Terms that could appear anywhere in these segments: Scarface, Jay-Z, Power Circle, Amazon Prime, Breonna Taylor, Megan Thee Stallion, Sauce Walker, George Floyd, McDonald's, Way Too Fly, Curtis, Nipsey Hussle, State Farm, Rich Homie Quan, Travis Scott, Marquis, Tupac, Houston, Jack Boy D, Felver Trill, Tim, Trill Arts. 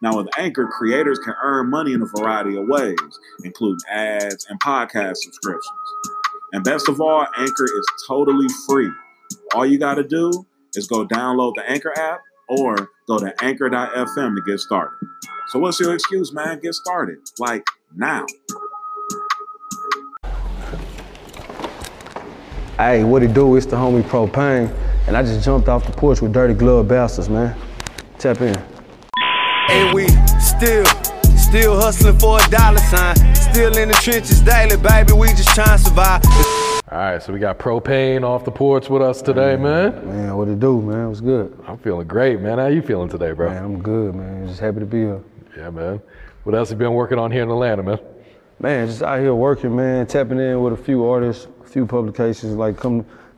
Now, with Anchor, creators can earn money in a variety of ways, including ads and podcast subscriptions. And best of all, Anchor is totally free. All you got to do is go download the Anchor app or go to anchor.fm to get started. So what's your excuse, man? Get started. Like, now. Hey, what it do? It's the homie Propain, and I just jumped off the porch with Dirty Glove Bastards, man. Tap in. And we still hustling for $1 sign. Still in the trenches daily, baby. We just trying to survive. All right, so we got Propain off the porch with us today, man. Man, what it do, man? What's good? I'm feeling great, man. How you feeling today, bro? Man, I'm good, man. Just happy to be here. Yeah, man. What else you been working on here in Atlanta, man? Man, just out here working, man. Tapping in with a few artists, a few publications. Like,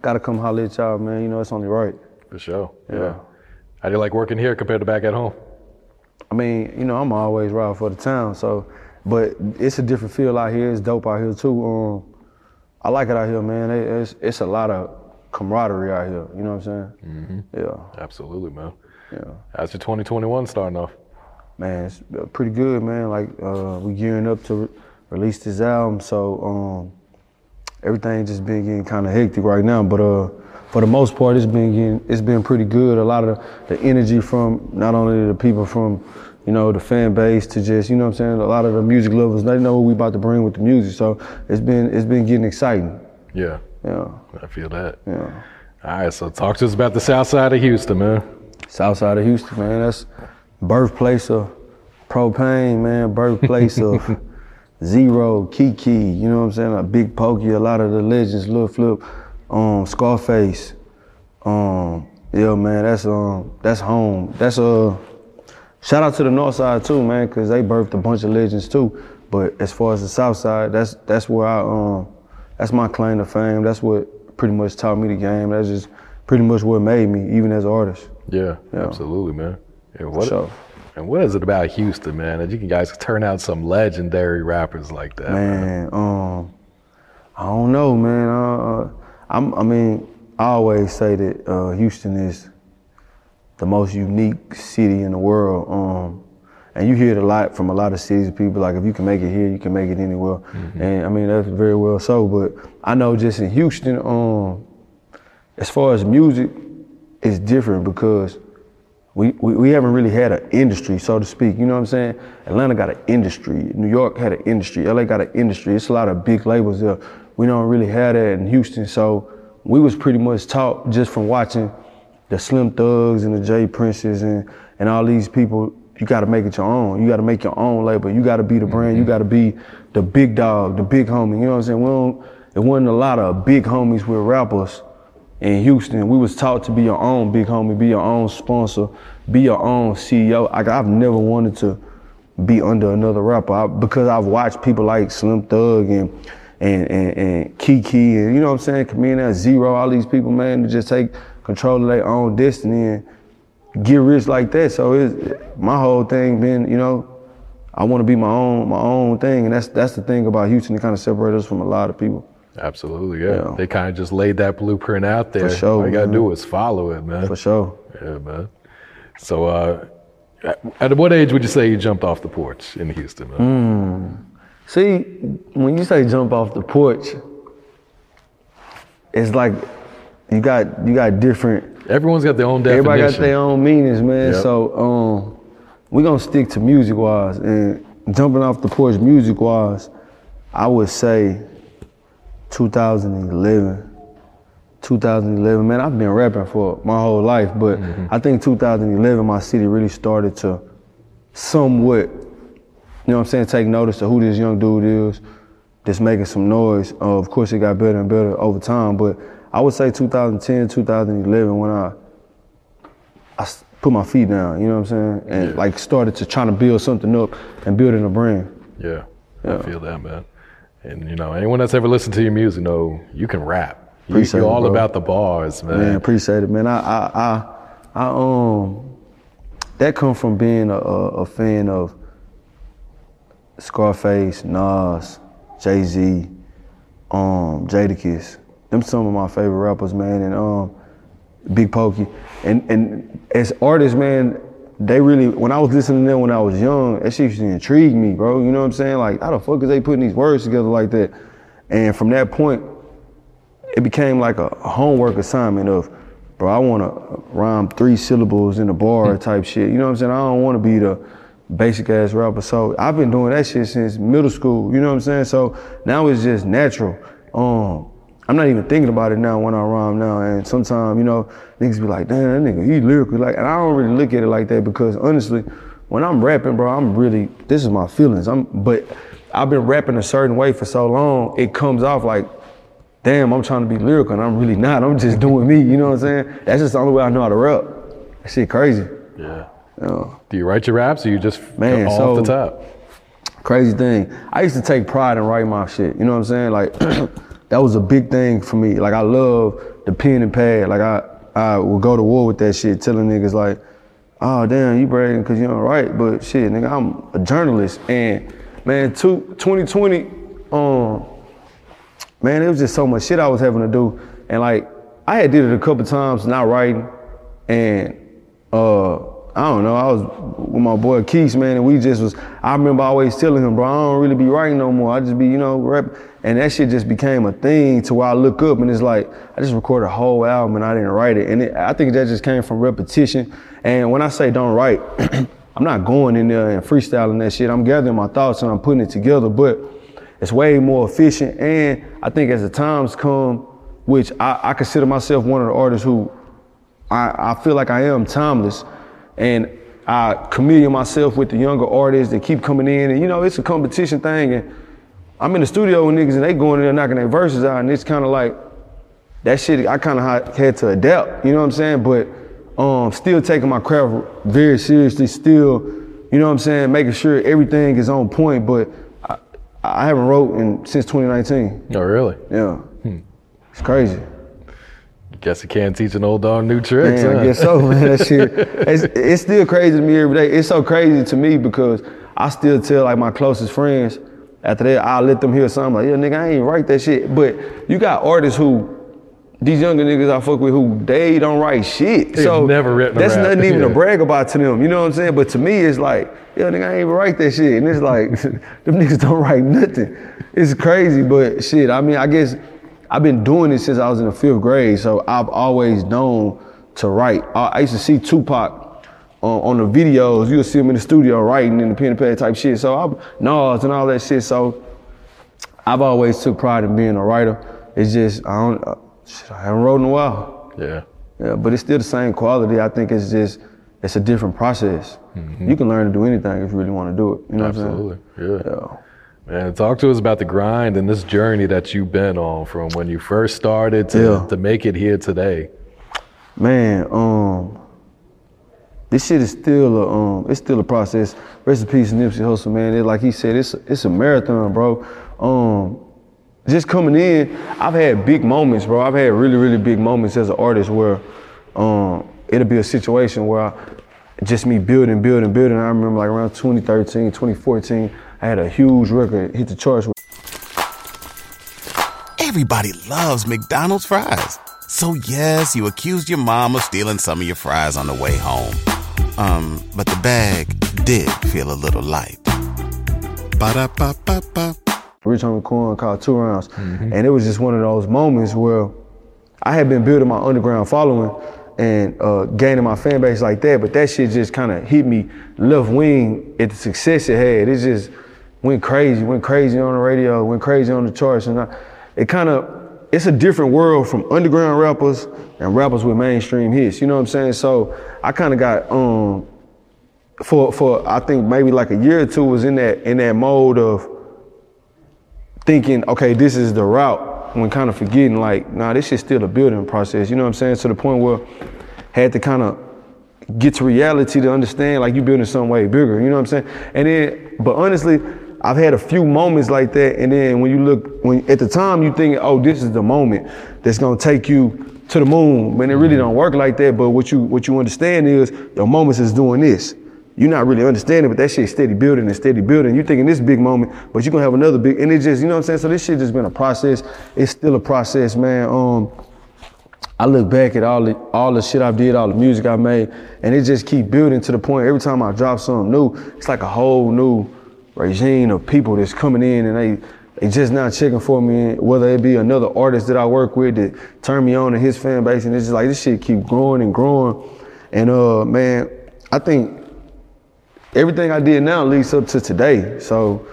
gotta come holler at y'all, man. You know, it's only right. For sure. Yeah. How do you like working here compared to back at home? I mean, you know, I'm always riding for the town, so, but it's a different feel out here. It's dope out here, too. I like it out here, man. It's a lot of camaraderie out here, you know what I'm saying? Mm-hmm. Yeah. Absolutely, man. Yeah. How's your 2021 starting off? Man, it's pretty good, man. Like, we're gearing up to release this album, so everything just been getting kind of hectic right now, but for the most part, it's been pretty good. A lot of the energy from not only the people from, you know, the fan base to just, you know what I'm saying, a lot of the music lovers, they know what we about to bring with the music. So it's been getting exciting. Yeah. Yeah. I feel that. Yeah. All right, so talk to us about the South Side of Houston, man. South Side of Houston, man. That's birthplace of Propain, man. Birthplace of Z-Ro, Keke, you know what I'm saying? Like Big Pokey, a lot of the legends, Lil Flip. Scarface, yeah, man, that's home. That's shout out to the North Side too, man, cause they birthed a bunch of legends too. But as far as the South Side, that's where that's my claim to fame. That's what pretty much taught me the game. That's just pretty much what made me, even as an artist. Yeah, yeah. Absolutely, man. And what is it about Houston, man, that you guys turn out some legendary rappers like that? Man, I don't know, man. I always say that Houston is the most unique city in the world. And you hear it a lot from a lot of cities people, like if you can make it here, you can make it anywhere. Mm-hmm. And I mean, that's very well so, but I know just in Houston, as far as music, it's different because we haven't really had an industry, so to speak. You know what I'm saying? Atlanta got an industry. New York had an industry. LA got an industry. It's a lot of big labels there. We don't really have that in Houston, so we was pretty much taught just from watching the Slim Thugs and the Jay Princes and all these people, you gotta make it your own. You gotta make your own label. You gotta be the brand. You gotta be the big dog, the big homie. You know what I'm saying? It wasn't a lot of big homies with rappers in Houston, we was taught to be your own big homie, be your own sponsor, be your own CEO. I've never wanted to be under another rapper because I've watched people like Slim Thug and Keke and, you know what I'm saying, Comedian, Z-Ro, all these people, man, to just take control of their own destiny and get rich like that. So it's, my whole thing been, you know, I want to be my own thing, and that's the thing about Houston. It kind of separates us from a lot of people. Absolutely, yeah. They kind of just laid that blueprint out there. For sure. All you gotta do is follow it, man. For sure. Yeah, man. So, at what age would you say you jumped off the porch in Houston, man? See, when you say jump off the porch, it's like you got different. Everyone's got their own definition. Everybody got their own meanings, man. Yep. So, we're gonna stick to music-wise, and jumping off the porch music-wise, I would say 2011, man, I've been rapping for my whole life, but I think 2011, my city really started to somewhat, you know what I'm saying, take notice of who this young dude is that's making some noise. Of course, it got better and better over time, but I would say 2010, 2011, when I put my feet down, you know what I'm saying? And like started to trying to build something up and building a brand. Yeah, yeah. I feel that, man. And you know, anyone that's ever listened to your music know you can rap. You're all about the bars, man. Man, appreciate it, man. I that come from being a fan of Scarface, Nas, Jay-Z, Jadakiss. Them some of my favorite rappers, man, and Big Pokey. And as artists, man, they really, when I was listening to them when I was young, that shit used to intrigue me, bro. You know what I'm saying? Like, how the fuck is they putting these words together like that? And from that point, it became like a homework assignment of, bro, I want to rhyme 3 syllables in a bar type shit. You know what I'm saying? I don't want to be the basic ass rapper. So I've been doing that shit since middle school. You know what I'm saying? So now it's just natural. I'm not even thinking about it now when I rhyme now. And sometimes, you know, niggas be like, damn, that nigga, he lyrical. Like, and I don't really look at it like that because honestly, when I'm rapping, bro, I'm really, this is my feelings. But I've been rapping a certain way for so long, it comes off like, damn, I'm trying to be lyrical and I'm really not. I'm just doing me, you know what I'm saying? That's just the only way I know how to rap. That shit crazy. Yeah. Do you write your raps or you just off the top? Crazy thing. I used to take pride in writing my shit, you know what I'm saying? Like, that was a big thing for me. Like, I love the pen and pad. Like, I would go to war with that shit, telling niggas like, oh, damn, you bragging because you don't write, but shit, nigga, I'm a journalist. And, man, 2020, man, it was just so much shit I was having to do. And, like, I had did it a couple times, not writing. And, I don't know, I was with my boy Keese, man, and we just was, I remember always telling him, bro, I don't really be writing no more. I just be, you know, rap. And that shit just became a thing to where I look up and it's like, I just recorded a whole album and I didn't write it. And I think that just came from repetition. And when I say don't write, I'm not going in there and freestyling that shit. I'm gathering my thoughts and I'm putting it together, but it's way more efficient. And I think as the times come, which I consider myself one of the artists who I feel like I am timeless. And I chameleon myself with the younger artists that keep coming in. And, you know, it's a competition thing. And I'm in the studio with niggas and they going in there knocking their verses out. And it's kind of like, that shit, I kind of had to adapt, you know what I'm saying? But still taking my craft very seriously, still, you know what I'm saying, making sure everything is on point. But I haven't wrote since 2019. Oh, really? Yeah. It's crazy. Guess you can't teach an old dog new tricks. Man, huh? I guess so, man. That shit, it's still crazy to me every day. It's so crazy to me because I still tell like my closest friends after that, I let them hear something like, yeah, nigga, I ain't write that shit. But you got artists who, these younger niggas I fuck with who they don't write shit. They've so never written a rap. That's nothing even to brag about to them. You know what I'm saying? But to me, it's like, yeah, nigga, I ain't even write that shit. And it's like, them niggas don't write nothing. It's crazy, but shit, I mean, I guess I've been doing this since I was in the 5th grade, so I've always known to write. I used to see Tupac on the videos. You'll see him in the studio writing in the pen and pad type shit. So Nas and all that shit. So I've always took pride in being a writer. It's just, I haven't wrote in a while. Yeah. Yeah, but it's still the same quality. I think it's just, it's a different process. You can learn to do anything if you really want to do it. You know what I'm saying? Absolutely, yeah. Man, talk to us about the grind and this journey that you've been on from when you first started to make it here today. Man, this shit is still a process. Rest in peace, Nipsey Hussle, man. It, like he said, it's a marathon, bro. Just coming in, I've had big moments, bro. I've had really, really big moments as an artist where it'll be a situation where just me building. I remember like around 2013, 2014, I had a huge record, hit the charts. Everybody loves McDonald's fries. So yes, you accused your mom of stealing some of your fries on the way home. But the bag did feel a little light. Ba-da-ba-ba-ba. Rich Homie Quan called 2 rounds. Mm-hmm. And it was just one of those moments where I had been building my underground following and gaining my fan base like that, but that shit just kind of hit me left wing at the success it had. It just went crazy on the radio, went crazy on the charts. And it's a different world from underground rappers and rappers with mainstream hits, you know what I'm saying? So I kind of got, for I think maybe like a year or two, was in that mode of thinking, okay, this is the route, when kind of forgetting, like, nah, this shit's still a building process, you know what I'm saying? To the point where I had to kind of get to reality to understand, like, you building some way bigger, you know what I'm saying? And then, but honestly, I've had a few moments like that, and then when at the time you think, oh, this is the moment that's gonna take you to the moon, man, it really don't work like that. But what you understand is your moments is doing this. You're not really understanding, but that shit's steady building. You're thinking this big moment, but you're gonna have another big, and it just, you know what I'm saying? So this shit just been a process. It's still a process, man. I look back at all the shit I did, all the music I made, and it just keep building to the point every time I drop something new, it's like a whole new regime of people that's coming in, and they just not checking for me, whether it be another artist that I work with that turned me on to his fan base, and it's just like this shit keep growing. And man, I think everything I did now leads up to today. So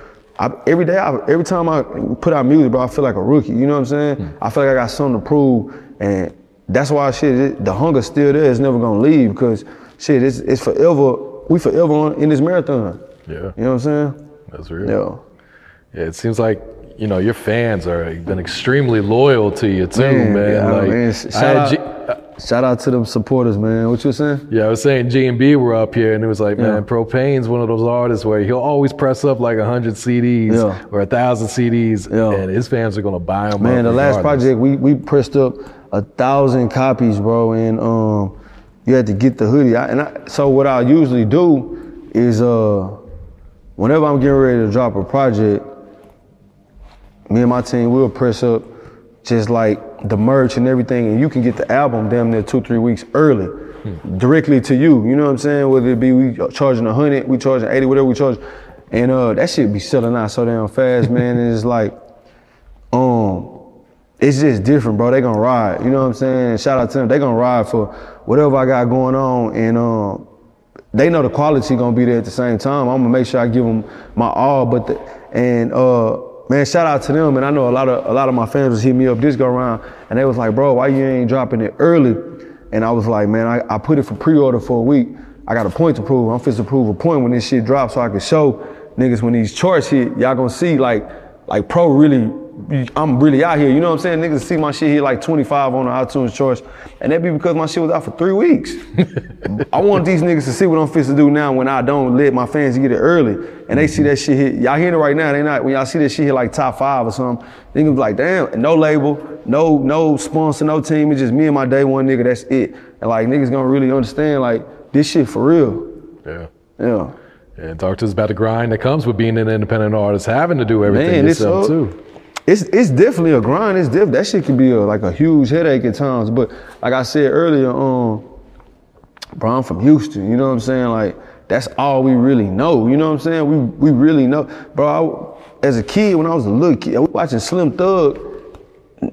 every time I put out music, bro, I feel like a rookie, you know what I'm saying? Mm. I feel like I got something to prove, and that's why the hunger's still there, it's never gonna leave, because shit, it's forever, we forever in this marathon. Yeah. You know what I'm saying? That's real. Yeah. It seems like, you know, your fans have been extremely loyal to you too, man. Yeah, like, man. Shout out to them supporters, man. What you saying? Yeah, I was saying G&B were up here, and it was like, man, Propain's one of those artists where he'll always press up like 100 CDs or 1,000 CDs, and his fans are gonna buy them. Man, the last project we pressed up 1,000 copies, bro, and you had to get the hoodie. So what I usually do is whenever I'm getting ready to drop a project, me and my team, we'll press up just like the merch and everything, and you can get the album damn near 2-3 weeks early, directly to you. You know what I'm saying? Whether it be we charging 100, we charging 80, whatever we charge. And that shit be selling out so damn fast, man. And it's like, it's just different, bro. They gonna ride, you know what I'm saying? Shout out to them. They gonna ride for whatever I got going on, and they know the quality gonna be there at the same time. I'm gonna make sure I give them my all, man, shout out to them. And I know a lot of my fans was hitting me up this go around, and they was like, bro, why you ain't dropping it early? And I was like, man, I put it for pre-order for a week. I got a point to prove. I'm fixing to prove a point when this shit drops, so I can show niggas when these charts hit, y'all gonna see like pro really, I'm really out here, you know what I'm saying? Niggas see my shit hit like 25 on the iTunes charts, and that be because my shit was out for 3 weeks. I want these niggas to see what I'm fixing to do now when I don't let my fans get it early, and they see that shit hit. Y'all hearing it right now, they not. When y'all see that shit hit like top 5 or something, niggas be like, damn, no label, no sponsor, no team, it's just me and my day one nigga, that's it. And like, niggas gonna really understand, like, this shit for real. Yeah. Yeah. And talk to us about the grind that comes with being an independent artist, having to do everything yourself too. It's definitely a grind. That shit can be a huge headache at times. But like I said earlier, bro, I'm from Houston. You know what I'm saying? Like, that's all we really know. You know what I'm saying? We really know, bro. As a kid, when I was a little kid, I was watching Slim Thug,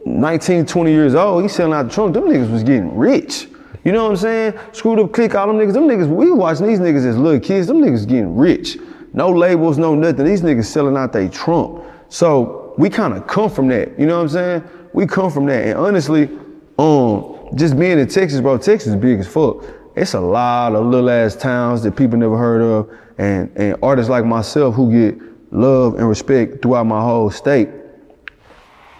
19, 20 years old. He selling out the trunk. Them niggas was getting rich. You know what I'm saying? Screwed Up Click, all them niggas. Them niggas. We watching these niggas as little kids. Them niggas getting rich. No labels, no nothing. These niggas selling out they trunk. So we kind of come from that, you know what I'm saying? We come from that, and honestly, just being in Texas, bro, Texas is big as fuck. It's a lot of little ass towns that people never heard of, and artists like myself who get love and respect throughout my whole state.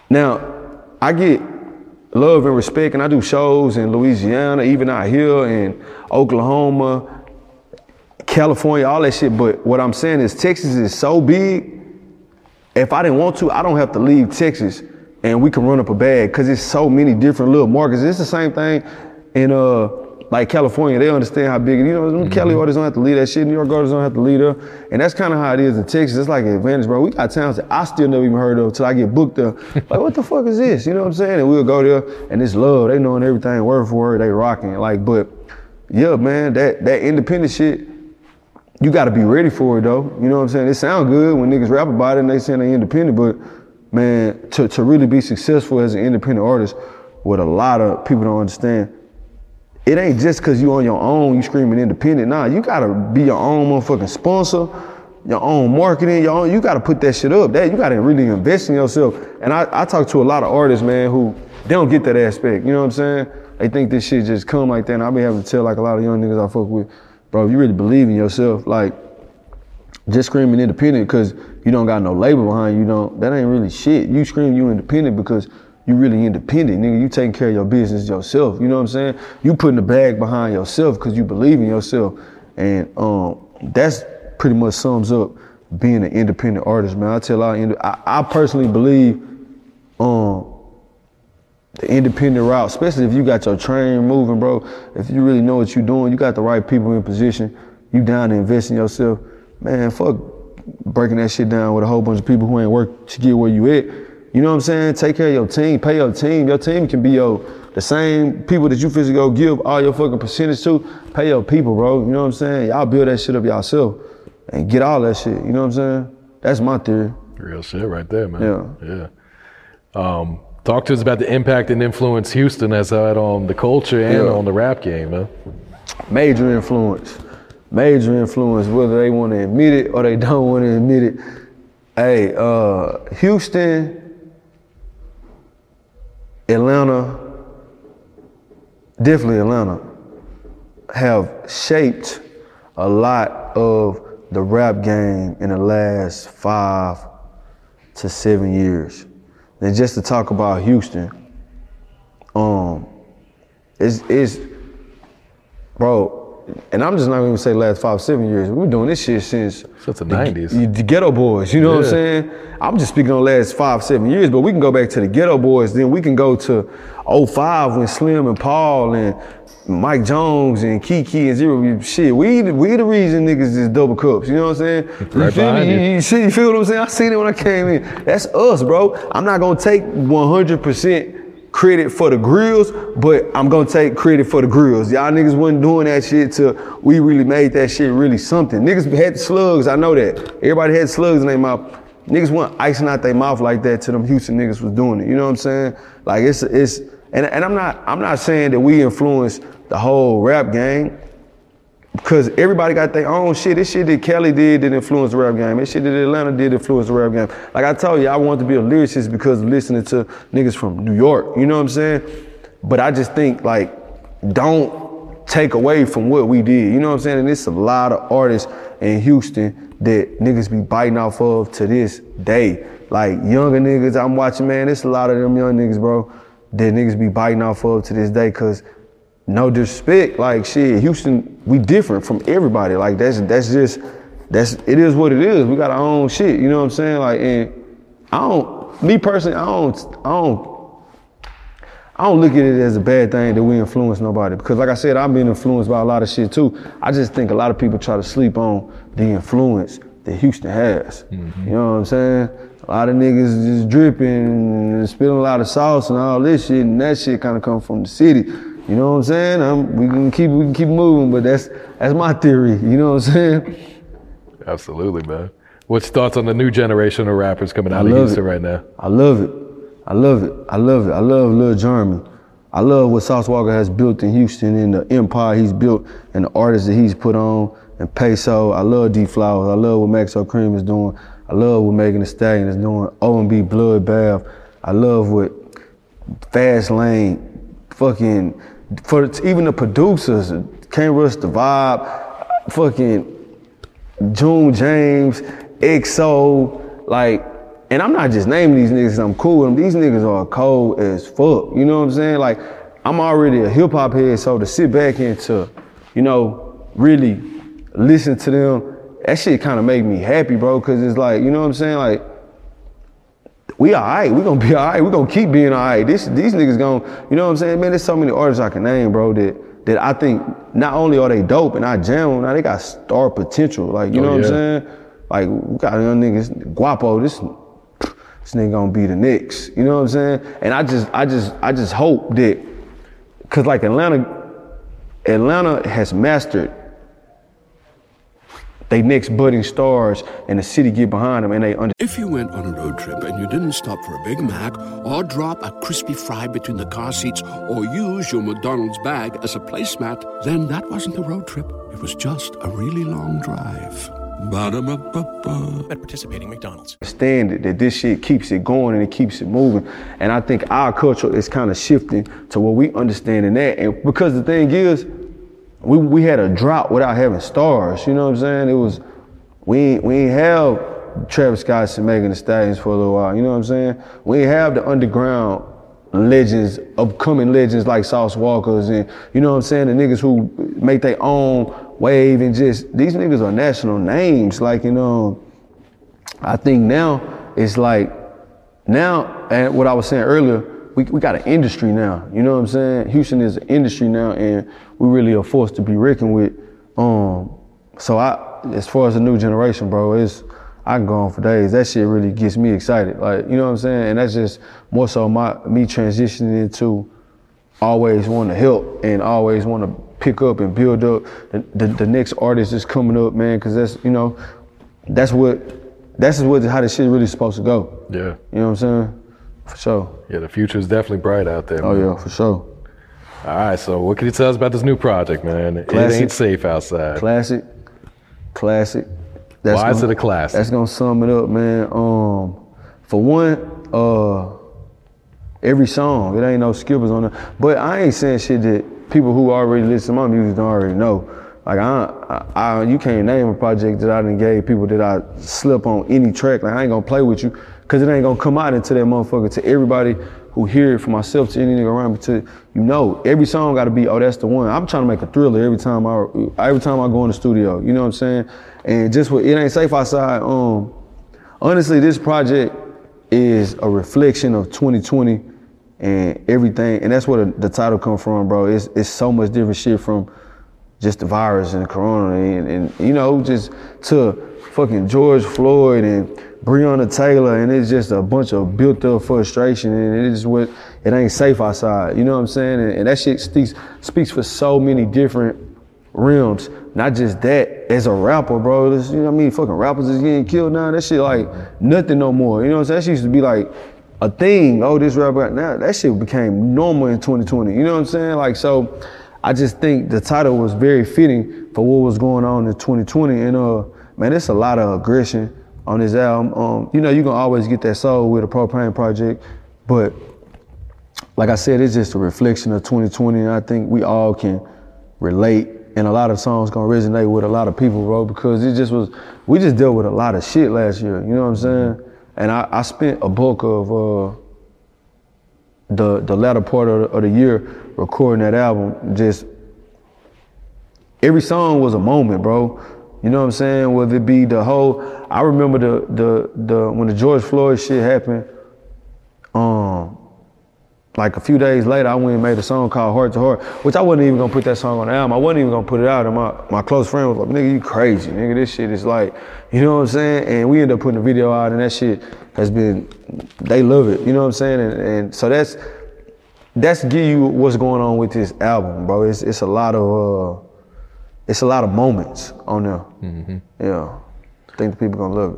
Now, I get love and respect, and I do shows in Louisiana, even out here in Oklahoma, California, all that shit. But what I'm saying is Texas is so big, if I didn't want to, I don't have to leave Texas and we can run up a bag, because it's so many different little markets. It's the same thing in like California. They understand how big it is. You know, mm-hmm. Cali artists don't have to leave that shit. New York artists don't have to leave there. And that's kind of how it is in Texas. It's like an advantage, bro. We got towns that I still never even heard of until I get booked there. Like, what the fuck is this? You know what I'm saying? And we'll go there, and it's love. They knowing everything word for word. They rocking. Like, but yeah, man, that independent shit, you got to be ready for it, though. You know what I'm saying? It sound good when niggas rap about it and they saying they independent, but man, to really be successful as an independent artist, what a lot of people don't understand, it ain't just because you on your own, you screaming independent. Nah, you gotta be your own motherfucking sponsor, your own marketing, your own, you gotta put that shit up. That you gotta really invest in yourself. And I talk to a lot of artists, man, who they don't get that aspect. You know what I'm saying? They think this shit just come like that. And I be having to tell like a lot of young niggas I fuck with, bro, if you really believe in yourself, like, just screaming independent because you don't got no label behind you, don't, that ain't really shit. You scream you independent because you really independent, nigga. You taking care of your business yourself, you know what I'm saying? You putting the bag behind yourself because you believe in yourself. And that's pretty much sums up being an independent artist, man. I tell I personally believe the independent route, especially if you got your train moving, bro. If you really know what you're doing, you got the right people in position, you down to invest in yourself. Man, fuck breaking that shit down with a whole bunch of people who ain't worked to get where you at. You know what I'm saying? Take care of your team, pay your team. Your team can be the same people that you physically go give all your fucking percentage to. Pay your people, bro. You know what I'm saying? Y'all build that shit up yourself and get all that shit. You know what I'm saying? That's my theory. Real shit right there, man. Yeah. Yeah. Talk to us about the impact and influence Houston has had on the culture and on the rap game, man. Major influence. Major influence, whether they want to admit it or they don't want to admit it. Hey, Houston, Atlanta, definitely Atlanta, have shaped a lot of the rap game in the last 5 to 7 years. And just to talk about Houston, it's bro. And I'm just not gonna even say last 5, 7 years. We've been doing this shit since the 90s. The Ghetto Boys, you know what I'm saying? I'm just speaking on the last 5, 7 years, but we can go back to the Ghetto Boys. Then we can go to 05 when Slim and Paul and Mike Jones and Keke and Z-Ro, shit, we the reason niggas is double cups, you know what I'm saying? Right behind you. Shit, you feel what I'm saying? I seen it when I came in. That's us, bro. I'm not gonna take 100% credit for the grills, but I'm gonna take credit for the grills. Y'all niggas wasn't doing that shit till we really made that shit really something. Niggas had slugs, I know that. Everybody had slugs in their mouth. Niggas wasn't icing out their mouth like that till them Houston niggas was doing it. You know what I'm saying? Like it's and I'm not saying that we influenced the whole rap game, because everybody got their own shit. This shit that Cali did didn't influence the rap game. This shit that Atlanta did influence the rap game. Like I told you, I wanted to be a lyricist because of listening to niggas from New York. You know what I'm saying? But I just think, like, don't take away from what we did. You know what I'm saying? And it's a lot of artists in Houston that niggas be biting off of to this day. Like, younger niggas I'm watching, man, it's a lot of them young niggas, bro, that niggas be biting off of to this day, because no disrespect, like shit, Houston, we different from everybody. Like that's it is what it is. We got our own shit, you know what I'm saying? Like, and I don't look at it as a bad thing that we influence nobody, because like I said, I've been influenced by a lot of shit too. I just think a lot of people try to sleep on the influence that Houston has. Mm-hmm. You know what I'm saying? A lot of niggas just dripping and spilling a lot of sauce and all this shit, and that shit kind of come from the city. You know what I'm saying? We can keep moving, but that's my theory. You know what I'm saying? Absolutely, man. What's thoughts on the new generation of rappers coming out of Houston right now? I love it. I love it. I love it. I love Lil Jeremy. I love what Sauce Walker has built in Houston and the empire he's built and the artists that he's put on and Peso. I love D Flowers. I love what Maxo Cream is doing. I love what Megan Thee Stallion is doing. O&B Bloodbath. I love what Fastlane, fucking, for even the producers, Can't Rush the Vibe, fucking June James, XO, like, and I'm not just naming these niggas, I'm cool with them. These niggas are cold as fuck, you know what I'm saying? Like, I'm already a hip hop head, so to sit back and to, you know, really listen to them, that shit kind of make me happy, bro, because it's like, you know what I'm saying? Like, we all right, we gonna be all right, we gonna keep being all right. These niggas gonna, you know what I'm saying? Man, there's so many artists I can name, bro, that I think not only are they dope and I jam, now they got star potential. Like, you know what I'm saying? Like, we got young niggas, Guapo, this nigga gonna be the next, you know what I'm saying? And I just hope that, cause like Atlanta has mastered they next budding stars, and the city get behind them, and they If you went on a road trip and you didn't stop for a Big Mac or drop a crispy fry between the car seats or use your McDonald's bag as a placemat, then that wasn't a road trip. It was just a really long drive. Ba-da-ba-ba-ba. At participating McDonald's. Standard that this shit keeps it going and it keeps it moving. And I think our culture is kind of shifting to what we understand in that. And because the thing is, we had a drought without having stars, you know what I'm saying? It was, we ain't have Travis Scott and Megan Thee Stallions for a little while, you know what I'm saying? We ain't have the underground legends, upcoming legends like Sauce Walkers and, you know what I'm saying, the niggas who make their own wave and just, these niggas are national names. Like, you know, I think now it's like, now, and what I was saying earlier, we got an industry now, you know what I'm saying? Houston is an industry now, and we really are forced to be reckoned with. So as far as the new generation, bro, I can go on for days. That shit really gets me excited, like, you know what I'm saying? And that's just more so me transitioning into always wanting to help and always want to pick up and build up the next artist that's coming up, man, because that's, you know, that's how this shit really supposed to go. Yeah. You know what I'm saying? For sure. Yeah, the future is definitely bright out there, man. Oh, yeah, for sure. All right, so what can you tell us about this new project, man? Classic, It Ain't Safe Outside. Classic. Why is it a classic? That's going to sum it up, man. For one, every song, it ain't no skippers on it. But I ain't saying shit that people who already listen to my music don't already know. Like, I you can't name a project that I done gave people that I slip on any track. Like, I ain't going to play with you. Cause it ain't gonna come out until that motherfucker, to everybody who hear it, from myself to any nigga around me, to, you know, every song gotta be, oh, that's the one. I'm trying to make a thriller every time I go in the studio, you know what I'm saying? And just with It Ain't Safe Outside, honestly, this project is a reflection of 2020 and everything, and that's where the title come from, bro. It's so much different shit from just the virus and the corona and you know, just to fucking George Floyd and Breonna Taylor, and it's just a bunch of built-up frustration, and it's what it ain't safe outside. You know what I'm saying? And that shit speaks for so many different realms. Not just that, as a rapper, bro. This, you know what I mean? Fucking rappers is getting killed now. That shit like nothing no more. You know what I'm saying? That shit used to be like a thing. Oh, this rapper now. That shit became normal in 2020. You know what I'm saying? Like, so I just think the title was very fitting for what was going on in 2020. And man, it's a lot of aggression on this album. You know, you can always get that soul with a Propain project, but like I said, it's just a reflection of 2020, and I think we all can relate, and a lot of songs gonna resonate with a lot of people, bro, because we just dealt with a lot of shit last year, you know what I'm saying? And I spent a bulk of the latter part of the year recording that album. Just every song was a moment, bro. You know what I'm saying? Whether it be the whole, I remember the when the George Floyd shit happened, like a few days later, I went and made a song called Heart to Heart, which I wasn't even gonna put that song on the album. I wasn't even gonna put it out, and my close friend was like, nigga, you crazy, nigga, this shit is like, you know what I'm saying? And we ended up putting the video out, and that shit has been, they love it, you know what I'm saying? And so that's give you what's going on with this album, bro. It's a lot of, it's a lot of moments on there. Mm-hmm. Yeah, I think the people gonna love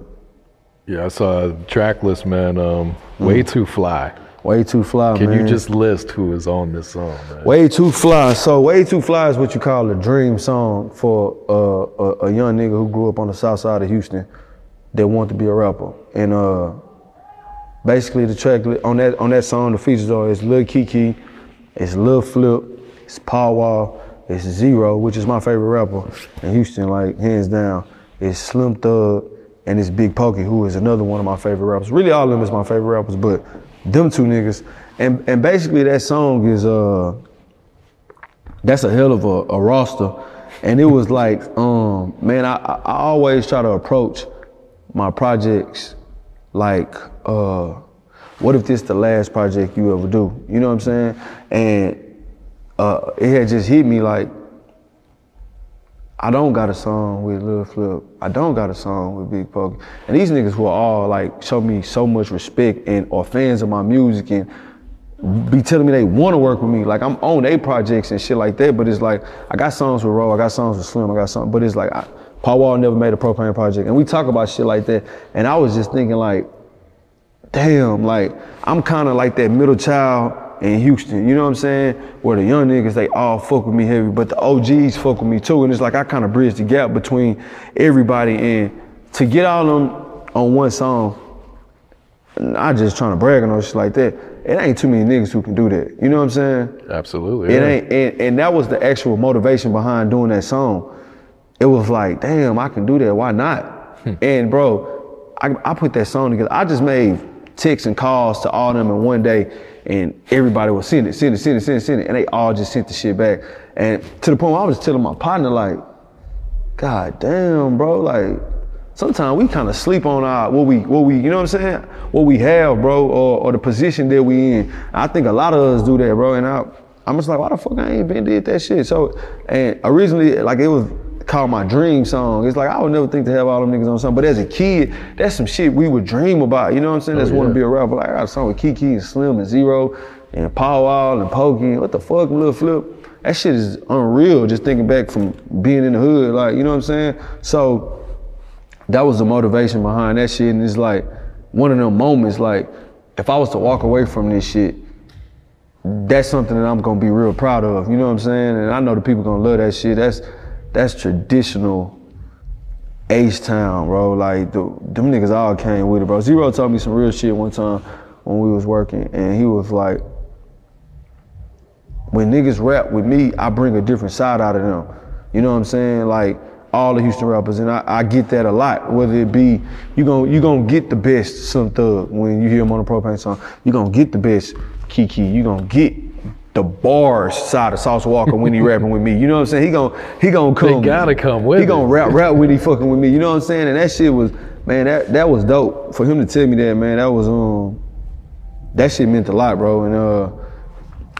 it. Yeah, I saw the track list, man. Way Too Fly. Way Too Fly, Can you just list who is on this song, man? Way Too Fly. So Way Too Fly is what you call a dream song for a young nigga who grew up on the south side of Houston that wanted to be a rapper. And basically the track on that song, the features are, it's Lil Keke, it's Lil Flip, it's Paul Wall, it's Z-Ro, which is my favorite rapper in Houston, like hands down. It's Slim Thug, and it's Big Pokey, who is another one of my favorite rappers. Really, all of them is my favorite rappers, but them two niggas. And basically that song is, that's a hell of a roster. And it was like, man, I always try to approach my projects like, what if this the last project you ever do? You know what I'm saying? And it had just hit me like, I don't got a song with Lil Flip. I don't got a song with Big Pokey. And these niggas were all like, show me so much respect and are fans of my music and be telling me they want to work with me. Like, I'm on their projects and shit like that, but it's like, I got songs with Ro, I got songs with Slim, I got something, but it's like, Paul Wall never made a Propain project. And we talk about shit like that. And I was just thinking like, damn, like, I'm kind of like that middle child in Houston, you know what I'm saying? Where the young niggas, they all fuck with me heavy, but the OGs fuck with me too. And it's like, I kind of bridge the gap between everybody. And to get all of them on one song, I just trying to brag on shit like that. It ain't too many niggas who can do that. You know what I'm saying? Absolutely. Yeah. It ain't, and that was the actual motivation behind doing that song. It was like, damn, I can do that, why not? And bro, I put that song together. I just made texts and calls to all them in one day, and everybody was sending it, and they all just sent the shit back. And to the point where I was telling my partner, like, God damn, bro, like, sometimes we kind of sleep on our, what we, you know what I'm saying? What we have, bro, or the position that we in. I think a lot of us do that, bro, and I'm just like, why the fuck I ain't been did that shit? So, and originally, like, it was called my dream song. It's like, I would never think to have all them niggas on something, but as a kid, that's some shit we would dream about, you know what I'm saying? That's want to be a rapper. Like, I got a song with Keke and Slim and Z-Ro and Paul Wall and Pokey. What the fuck, Lil Flip? That shit is unreal, just thinking back from being in the hood, like, you know what I'm saying? So that was the motivation behind that shit, and it's like one of them moments, like, if I was to walk away from this shit, that's something that I'm gonna be real proud of, you know what I'm saying? And I know the people gonna love that shit. That's traditional H-Town, bro. Like, them niggas all came with it, bro. Z-Ro told me some real shit one time when we was working, and he was like, when niggas rap with me, I bring a different side out of them. You know what I'm saying? Like, all the Houston rappers, and I get that a lot, whether it be, you gonna get the best Slim Thug when you hear him on a Propain song. You gonna get the best Keke. You gonna get the bars side of Sauce Walker when he rapping with me. You know what I'm saying? He gonna come. They gotta come with He gonna rap when he fucking with me. You know what I'm saying? And that shit was, man, that was dope. For him to tell me that, man, that was, that shit meant a lot, bro. And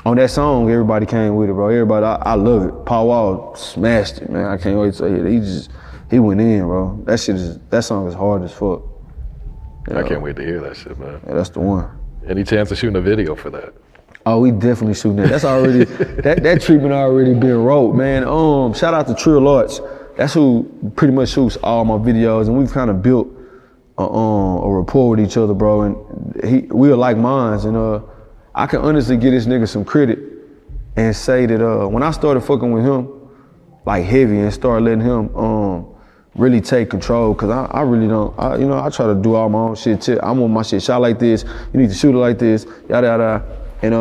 on that song, everybody came with it, bro. Everybody, I love it. Paul Wall smashed it, man. I can't wait to tell you. He went in, bro. That song is hard as fuck. I can't wait to hear that shit, man. Yeah, that's the one. Any chance of shooting a video for that? Oh, we definitely shooting that. That's already, that treatment already been wrote, man. Shout out to Trill Arts. That's who pretty much shoots all my videos, and we've kind of built a rapport with each other, bro. And we are like minds, and I can honestly give this nigga some credit and say that when I started fucking with him, like heavy, and started letting him really take control, cause I really don't, I try to do all my own shit. I want my shit shot like this. You need to shoot it like this. Yada yada. And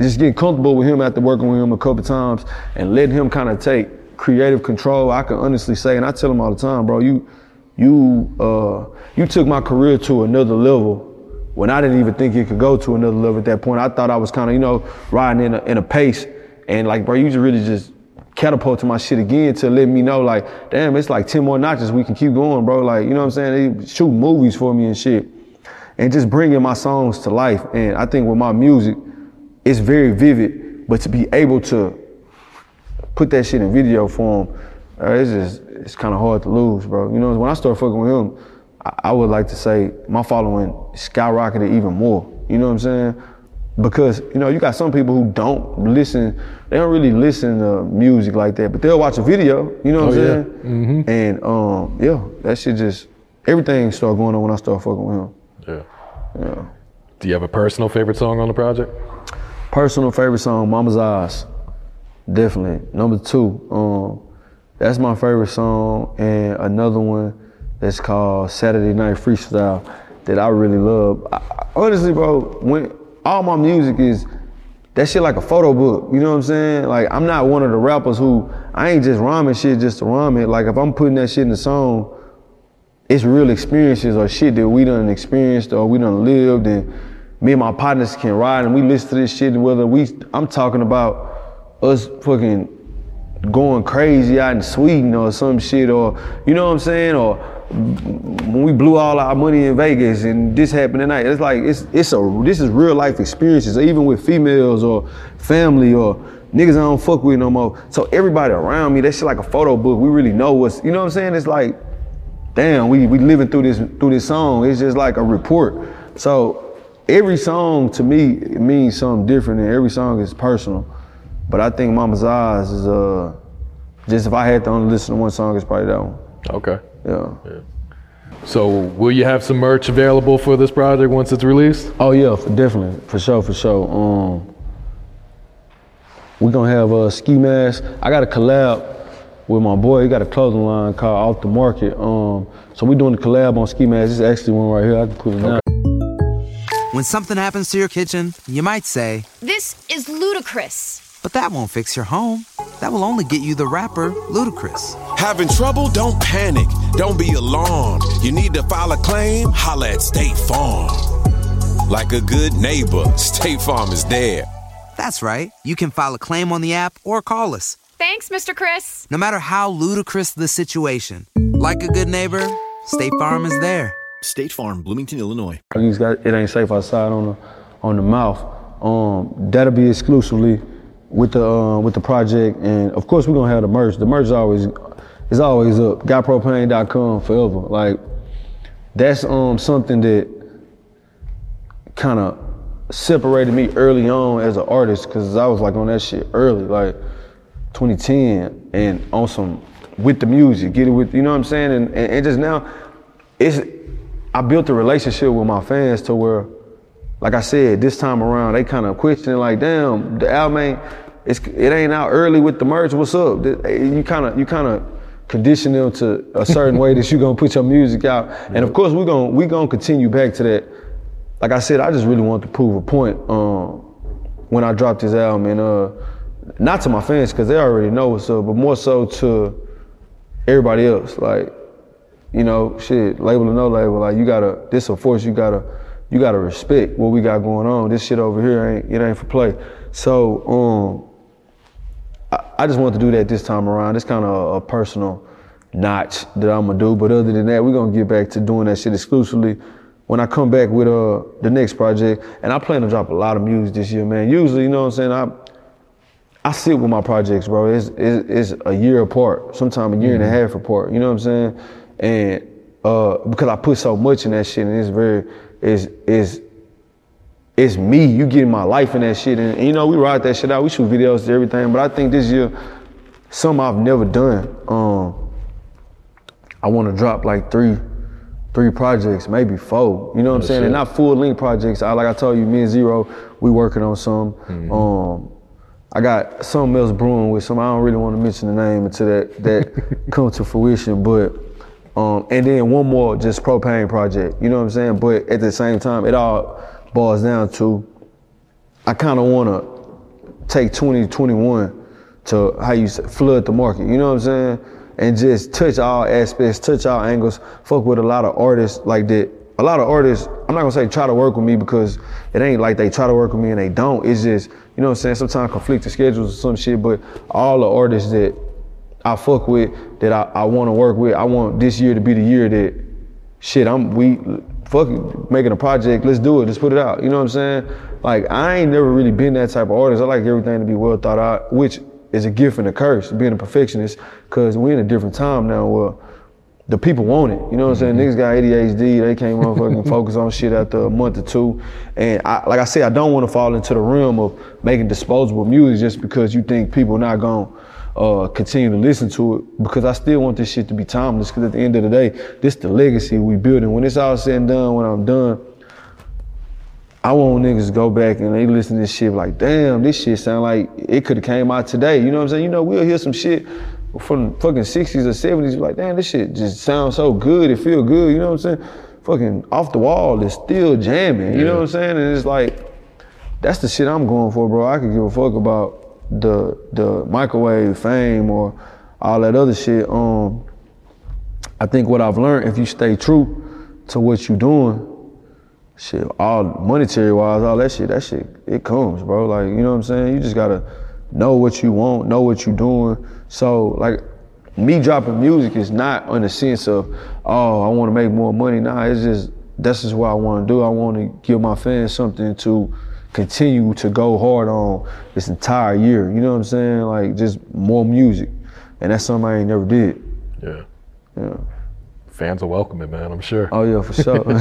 just getting comfortable with him after working with him a couple times and letting him kind of take creative control, I can honestly say, and I tell him all the time, bro, you took my career to another level when I didn't even think it could go to another level at that point. I thought I was kind of, riding in a pace, and like, bro, you really just catapulted my shit again to let me know, like, damn, it's like 10 more notches, we can keep going, bro. Like, you know what I'm saying? They shoot movies for me and shit. And just bringing my songs to life. And I think with my music, it's very vivid, but to be able to put that shit in video form, it's kind of hard to lose, bro. You know, when I started fucking with him, I would like to say my following skyrocketed even more. You know what I'm saying? Because, you got some people who don't listen, they don't really listen to music like that, but they'll watch a video, you know what I'm saying? Mm-hmm. And that shit everything started going on when I started fucking with him. Yeah. Do you have a personal favorite song on the project? Personal favorite song, Mama's Eyes. Definitely. Number 2, that's my favorite song, and another one that's called Saturday Night Freestyle that I really love. Honestly, bro, when all my music is, that shit like a photo book, you know what I'm saying? Like, I'm not one of the rappers who, I ain't just rhyming shit just to rhyme it. Like, if I'm putting that shit in the song, it's real experiences or shit that we done experienced or we done lived, and me and my partners can ride and we listen to this shit, whether I'm talking about us fucking going crazy out in Sweden or some shit, or you know what I'm saying, or when we blew all our money in Vegas and this happened tonight. It's like this is real life experiences, even with females or family or niggas I don't fuck with no more. So everybody around me, that shit like a photo book. We really know what's, you know what I'm saying? It's like, damn, we living through this song. It's just like a report. So every song to me it means something different, and every song is personal. But I think Mama's Eyes is just, if I had to only listen to one song, it's probably that one. Okay. Yeah. So will you have some merch available for this project once it's released? Oh yeah, definitely, for sure. We're gonna have a ski mask. I got a collab with my boy. He got a clothing line called Off the Market. So we're doing the collab on ski masks. This is actually one right here. I can put it down. When something happens to your kitchen, you might say, "This is ludicrous." But that won't fix your home. That will only get you the rapper, Ludacris. Having trouble? Don't panic. Don't be alarmed. You need to file a claim? Holla at State Farm. Like a good neighbor, State Farm is there. That's right. You can file a claim on the app or call us. Thanks, Mr. Chris. No matter how ludicrous the situation, like a good neighbor, State Farm is there. State Farm, Bloomington, Illinois. He's got It Ain't Safe Outside on the mouth. That'll be exclusively with the project, and of course we're gonna have the merch. The merch is always up. GotPropain.com forever. Like that's something that kind of separated me early on as an artist, because I was like on that shit early, like 2010, and on some with the music, get it with, you know what I'm saying, and just now, I built a relationship with my fans to where, like I said, this time around, they kind of questioning like, damn, the album it ain't out early with the merch, what's up? You kind of condition them to a certain way that you gonna put your music out. And of course, we gonna continue back to that. Like I said, I just really want to prove a point when I dropped this album, and not to my fans, because they already know what's up, but more so to everybody else. Like, you know, shit, label or no label, like you gotta respect what we got going on. This shit over here, it ain't for play. So I just wanted to do that this time around. It's kind of a personal notch that I'm gonna do. But other than that, we're gonna get back to doing that shit exclusively when I come back with the next project. And I plan to drop a lot of music this year, man. Usually, you know what I'm saying, I sit with my projects, bro. It's a year apart, sometimes a year and a half apart, you know what I'm saying? And because I put so much in that shit, and it's me, you getting my life in that shit. And you know, we ride that shit out, we shoot videos and everything, but I think this year, something I've never done, I wanna drop like three projects, maybe four, you know what I'm saying? Shit. And not full length projects. Like I told you, me and Z-Ro, we working on some. Mm-hmm. I got something else brewing with some, I don't really wanna mention the name until that comes to fruition, but and then one more just Propain project, you know what I'm saying? But at the same time, it all boils down to, I kind of want to take 2021 to, how you say, flood the market, you know what I'm saying? And just touch all aspects, touch all angles, fuck with a lot of artists like that. A lot of artists, I'm not going to say try to work with me, because it ain't like they try to work with me and they don't. It's just, you know what I'm saying, sometimes conflicting schedules or some shit, but all the artists that I fuck with, that I want to work with, I want this year to be the year that, shit, we fucking making a project, let's do it, let's put it out, you know what I'm saying? Like, I ain't never really been that type of artist. I like everything to be well thought out, which is a gift and a curse, being a perfectionist, because we in a different time now where the people want it, you know what I'm saying? Niggas got ADHD, they can't motherfucking focus on shit after a month or two. And like I said, I don't want to fall into the realm of making disposable music just because you think people not gonna continue to listen to it, because I still want this shit to be timeless, because at the end of the day, this the legacy we building. When it's all said and done, when I'm done, I want niggas to go back and they listen to this shit like, damn, this shit sound like it could've came out today. You know what I'm saying? You know, we'll hear some shit from fucking 60s or 70s, like, damn, this shit just sounds so good, it feel good, you know what I'm saying? Fucking Off the Wall is still jamming, you know what I'm saying? And it's like, that's the shit I'm going for, bro. I could give a fuck about the microwave fame or all that other shit. I think what I've learned, if you stay true to what you doing, shit, all monetary-wise, all that shit, it comes, bro. Like, you know what I'm saying? You just gotta know what you want, know what you doing. So, like, me dropping music is not on the sense of, oh, I want to make more money. Nah, it's just, that's just what I want to do. I want to give my fans something to continue to go hard on this entire year. You know what I'm saying? Like, just more music. And that's something I ain't never did. Yeah. Yeah. Fans are welcoming, man, I'm sure. Oh, yeah, for sure. All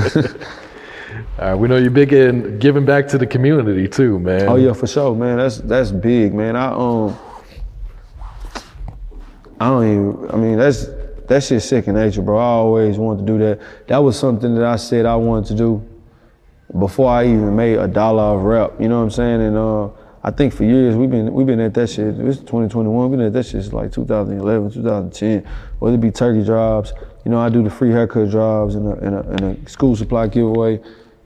right, we know you're big in giving back to the community too, man. Oh yeah, for sure, man. That's big, man. I mean that shit's second nature, bro. I always wanted to do that. That was something that I said I wanted to do before I even made a dollar of rap. You know what I'm saying? And I think for years we've been at that shit. It's 2021. We've been at that shit since like 2011, 2010. Whether it be turkey drives, you know, I do the free haircut drives and a school supply giveaway.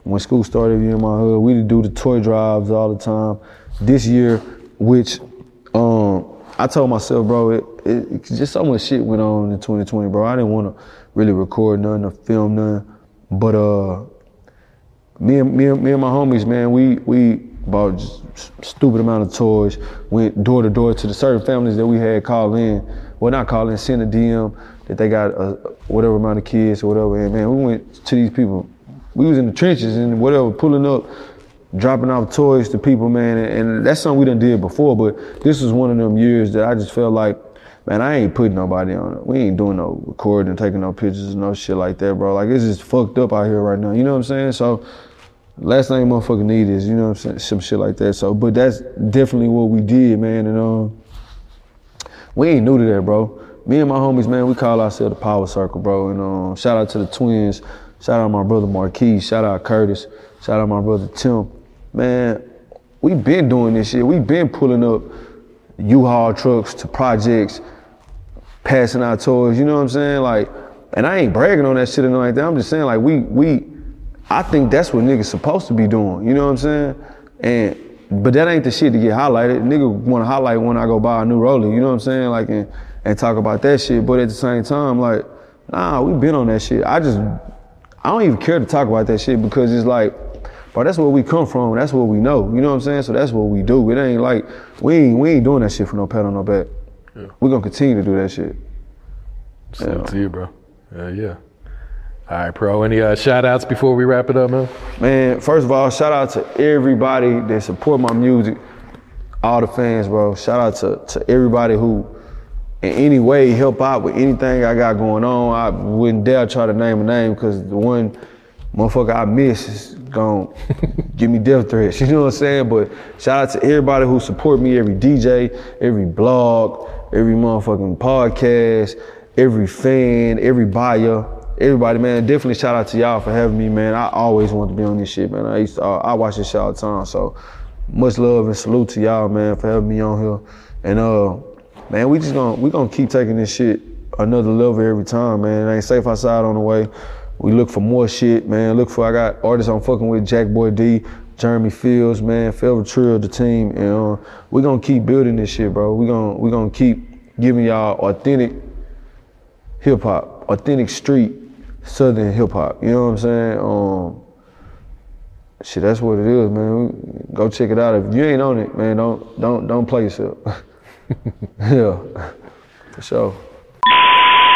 When school started in my hood, we do the toy drives all the time. This year, which I told myself, bro, it just so much shit went on in 2020, bro. I didn't want to really record nothing or film nothing, but me and my homies, man, we bought a stupid amount of toys, went door to door to the certain families that we had call in. Well, not call in, send a DM that they got a, whatever amount of kids or whatever. And man, we went to these people. We was in the trenches and whatever, pulling up, dropping off toys to people, man. And that's something we done did before, but this was one of them years that I just felt like, man, I ain't putting nobody on it. We ain't doing no recording, taking no pictures and no shit like that, bro. Like, it's just fucked up out here right now. You know what I'm saying? So last thing motherfucker need is, you know what I'm saying, some shit like that. So, but that's definitely what we did, man. And we ain't new to that, bro. Me and my homies, man, we call ourselves the Power Circle, bro. And shout out to the twins. Shout out my brother Marquis. Shout out Curtis. Shout out my brother Tim. Man, we been doing this shit. We been pulling up U-Haul trucks to projects, passing out toys. You know what I'm saying? Like, and I ain't bragging on that shit or nothing like that. I'm just saying, like, I think that's what niggas supposed to be doing. You know what I'm saying? But that ain't the shit to get highlighted. Nigga want to highlight when I go buy a new Roller. You know what I'm saying? Like, and talk about that shit. But at the same time, like, nah, we been on that shit. I don't even care to talk about that shit because it's like, bro, that's where we come from. That's what we know. You know what I'm saying? So that's what we do. It ain't like, we ain't doing that shit for no pat on no back. Yeah. We're going to continue to do that shit. Same to you, bro. Yeah. All right, bro, any shout outs before we wrap it up, man? Man, first of all, shout out to everybody that support my music. All the fans, bro. Shout out to everybody who in any way help out with anything I got going on. I wouldn't dare try to name a name because the one motherfucker I miss is gonna give me death threats, you know what I'm saying? But shout out to everybody who support me, every DJ, every blog, every motherfucking podcast, every fan, every buyer, everybody, man. Definitely shout out to y'all for having me, man. I always wanted to be on this shit, man. I watch this shit all the time, so much love and salute to y'all, man, for having me on here. And man, we gonna keep taking this shit another level every time, man. It ain't safe outside on the way. We look for more shit, man. I got artists I'm fucking with, Jack Boy D, Jeremy Fields, man, Felver Trill, the team. And we gonna keep building this shit, bro. We gonna keep giving y'all authentic hip hop, authentic street Southern hip hop. You know what I'm saying? Shit, that's what it is, man. Go check it out. If you ain't on it, man, don't play yourself. Yeah, for sure.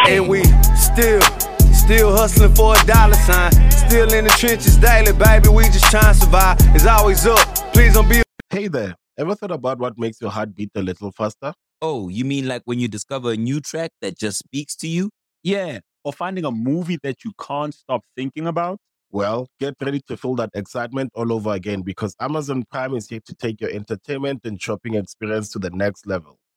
And we still hustling for a dollar sign. Still in the trenches daily, baby. We just trying to survive. It's always up. Please don't be. Hey there. Ever thought about what makes your heart beat a little faster? Oh, you mean like when you discover a new track that just speaks to you? Yeah, or finding a movie that you can't stop thinking about? Well, get ready to feel that excitement all over again because Amazon Prime is here to take your entertainment and shopping experience to the next level.